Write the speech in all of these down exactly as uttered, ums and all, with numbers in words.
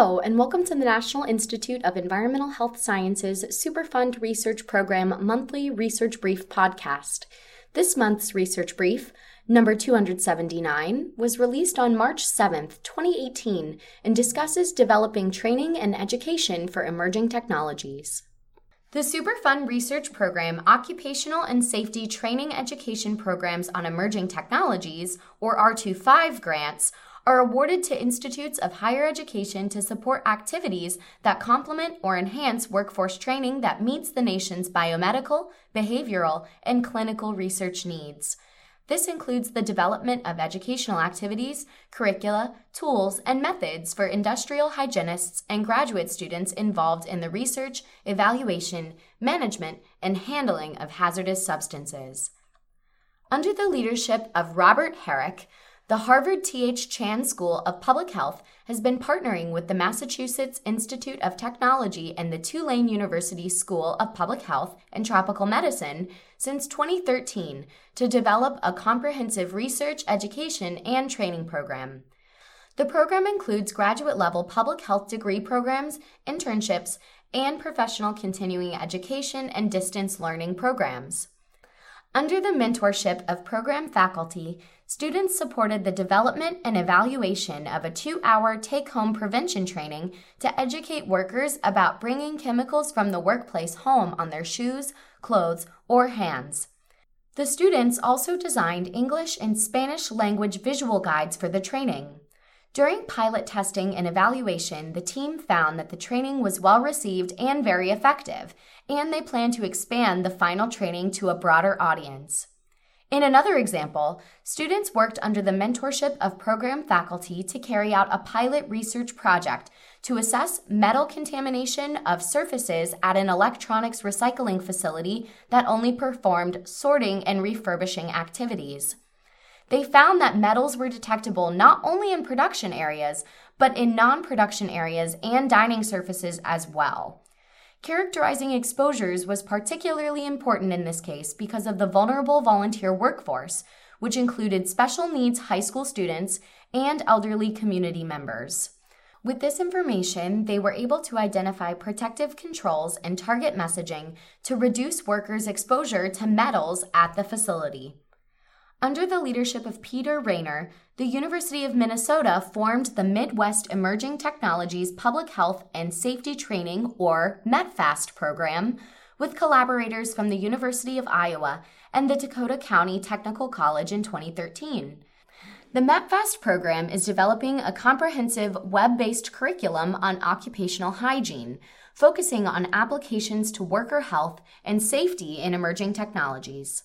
Hello, and welcome to the National Institute of Environmental Health Sciences Superfund Research Program Monthly Research Brief Podcast. This month's Research Brief, number two hundred seventy-nine, was released on March seventh, twenty eighteen, and discusses developing training and education for emerging technologies. The Superfund Research Program Occupational and Safety Training Education Programs on Emerging Technologies, or R twenty-five grants, are awarded to institutes of higher education to support activities that complement or enhance workforce training that meets the nation's biomedical, behavioral, and clinical research needs. This includes the development of educational activities, curricula, tools, and methods for industrial hygienists and graduate students involved in the research, evaluation, management, and handling of hazardous substances. Under the leadership of Robert Herrick, the Harvard T H Chan School of Public Health has been partnering with the Massachusetts Institute of Technology and the Tulane University School of Public Health and Tropical Medicine since twenty thirteen to develop a comprehensive research, education, and training program. The program includes graduate-level public health degree programs, internships, and professional continuing education and distance learning programs. Under the mentorship of program faculty, students supported the development and evaluation of a two-hour take-home prevention training to educate workers about bringing chemicals from the workplace home on their shoes, clothes, or hands. The students also designed English and Spanish language visual guides for the training. During pilot testing and evaluation, the team found that the training was well-received and very effective, and they plan to expand the final training to a broader audience. In another example, students worked under the mentorship of program faculty to carry out a pilot research project to assess metal contamination of surfaces at an electronics recycling facility that only performed sorting and refurbishing activities. They found that metals were detectable not only in production areas, but in non-production areas and dining surfaces as well. Characterizing exposures was particularly important in this case because of the vulnerable volunteer workforce, which included special needs high school students and elderly community members. With this information, they were able to identify protective controls and target messaging to reduce workers' exposure to metals at the facility. Under the leadership of Peter Rayner, the University of Minnesota formed the Midwest Emerging Technologies Public Health and Safety Training, or METFAST, program with collaborators from the University of Iowa and the Dakota County Technical College in twenty thirteen. The METFAST program is developing a comprehensive web-based curriculum on occupational hygiene, focusing on applications to worker health and safety in emerging technologies.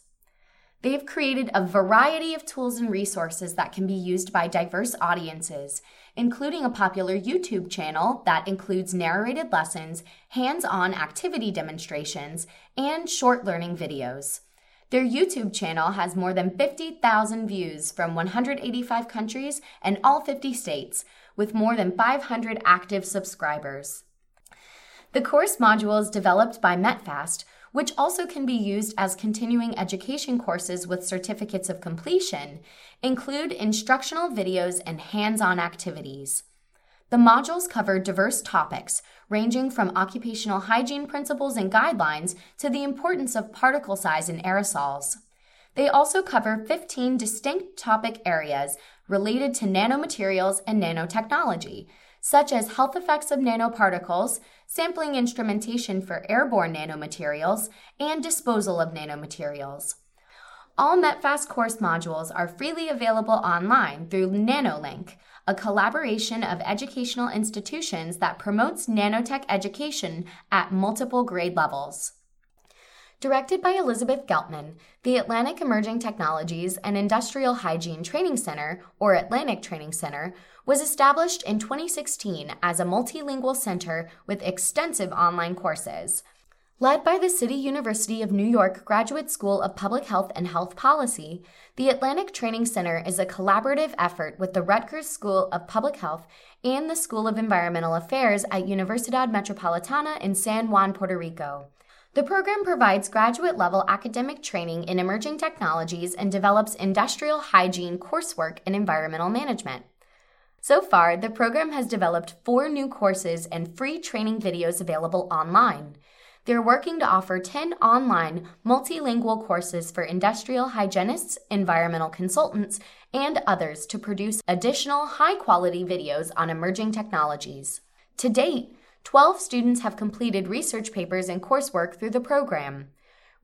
They have created a variety of tools and resources that can be used by diverse audiences, including a popular YouTube channel that includes narrated lessons, hands-on activity demonstrations, and short learning videos. Their YouTube channel has more than fifty thousand views from one hundred eighty-five countries and all fifty states, with more than five hundred active subscribers. The course modules developed by METFAST, which also can be used as continuing education courses with certificates of completion, include instructional videos and hands-on activities. The modules cover diverse topics, ranging from occupational hygiene principles and guidelines to the importance of particle size in aerosols. They also cover fifteen distinct topic areas related to nanomaterials and nanotechnology, such as health effects of nanoparticles, sampling instrumentation for airborne nanomaterials, and disposal of nanomaterials. All METFAST course modules are freely available online through NanoLink, a collaboration of educational institutions that promotes nanotech education at multiple grade levels. Directed by Elizabeth Geltman, the Atlantic Emerging Technologies and Industrial Hygiene Training Center, or Atlantic Training Center, was established in twenty sixteen as a multilingual center with extensive online courses. Led by the City University of New York Graduate School of Public Health and Health Policy, the Atlantic Training Center is a collaborative effort with the Rutgers School of Public Health and the School of Environmental Affairs at Universidad Metropolitana in San Juan, Puerto Rico. The program provides graduate-level academic training in emerging technologies and develops industrial hygiene coursework in environmental management. So far, the program has developed four new courses and free training videos available online. They're working to offer ten online, multilingual courses for industrial hygienists, environmental consultants, and others to produce additional high-quality videos on emerging technologies. To date, twelve students have completed research papers and coursework through the program.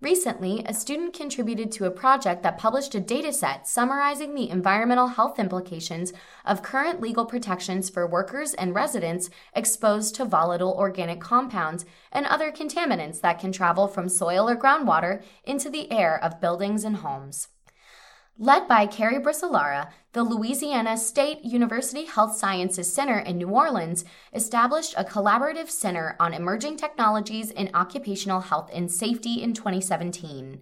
Recently, a student contributed to a project that published a dataset summarizing the environmental health implications of current legal protections for workers and residents exposed to volatile organic compounds and other contaminants that can travel from soil or groundwater into the air of buildings and homes. Led by Carrie Brissolara, the Louisiana State University Health Sciences Center in New Orleans established a collaborative center on emerging technologies in occupational health and safety in twenty seventeen.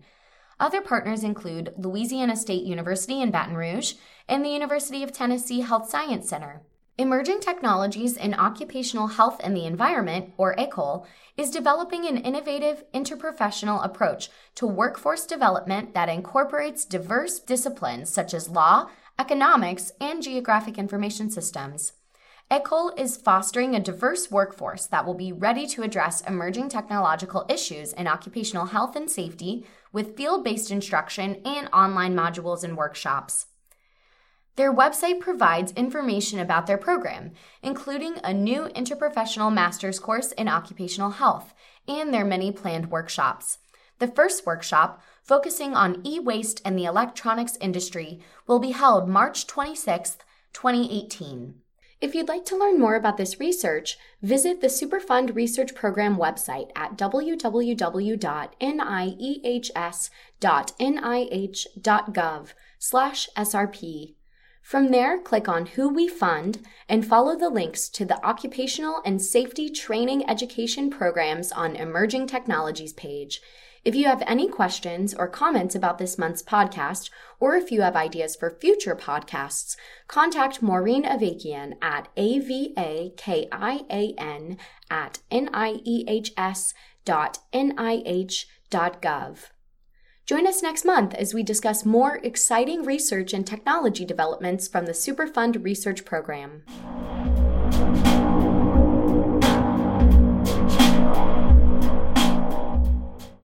Other partners include Louisiana State University in Baton Rouge and the University of Tennessee Health Science Center. Emerging Technologies in Occupational Health and the Environment, or ECOL, is developing an innovative interprofessional approach to workforce development that incorporates diverse disciplines such as law, economics, and geographic information systems. ECOL is fostering a diverse workforce that will be ready to address emerging technological issues in occupational health and safety with field-based instruction and online modules and workshops. Their website provides information about their program, including a new interprofessional master's course in occupational health and their many planned workshops. The first workshop, focusing on e-waste and the electronics industry, will be held March twenty-sixth, twenty eighteen. If you'd like to learn more about this research, visit the Superfund Research Program website at w w w dot n i e h s dot n i h dot gov slash s r p. From there, click on Who We Fund and follow the links to the Occupational and Safety Training Education Programs on Emerging Technologies page. If you have any questions or comments about this month's podcast, or if you have ideas for future podcasts, contact Maureen Avakian at A-V-A-K-I-A-N at N-I-E-H-S dot N-I-H dot gov. Join us next month as we discuss more exciting research and technology developments from the Superfund Research Program.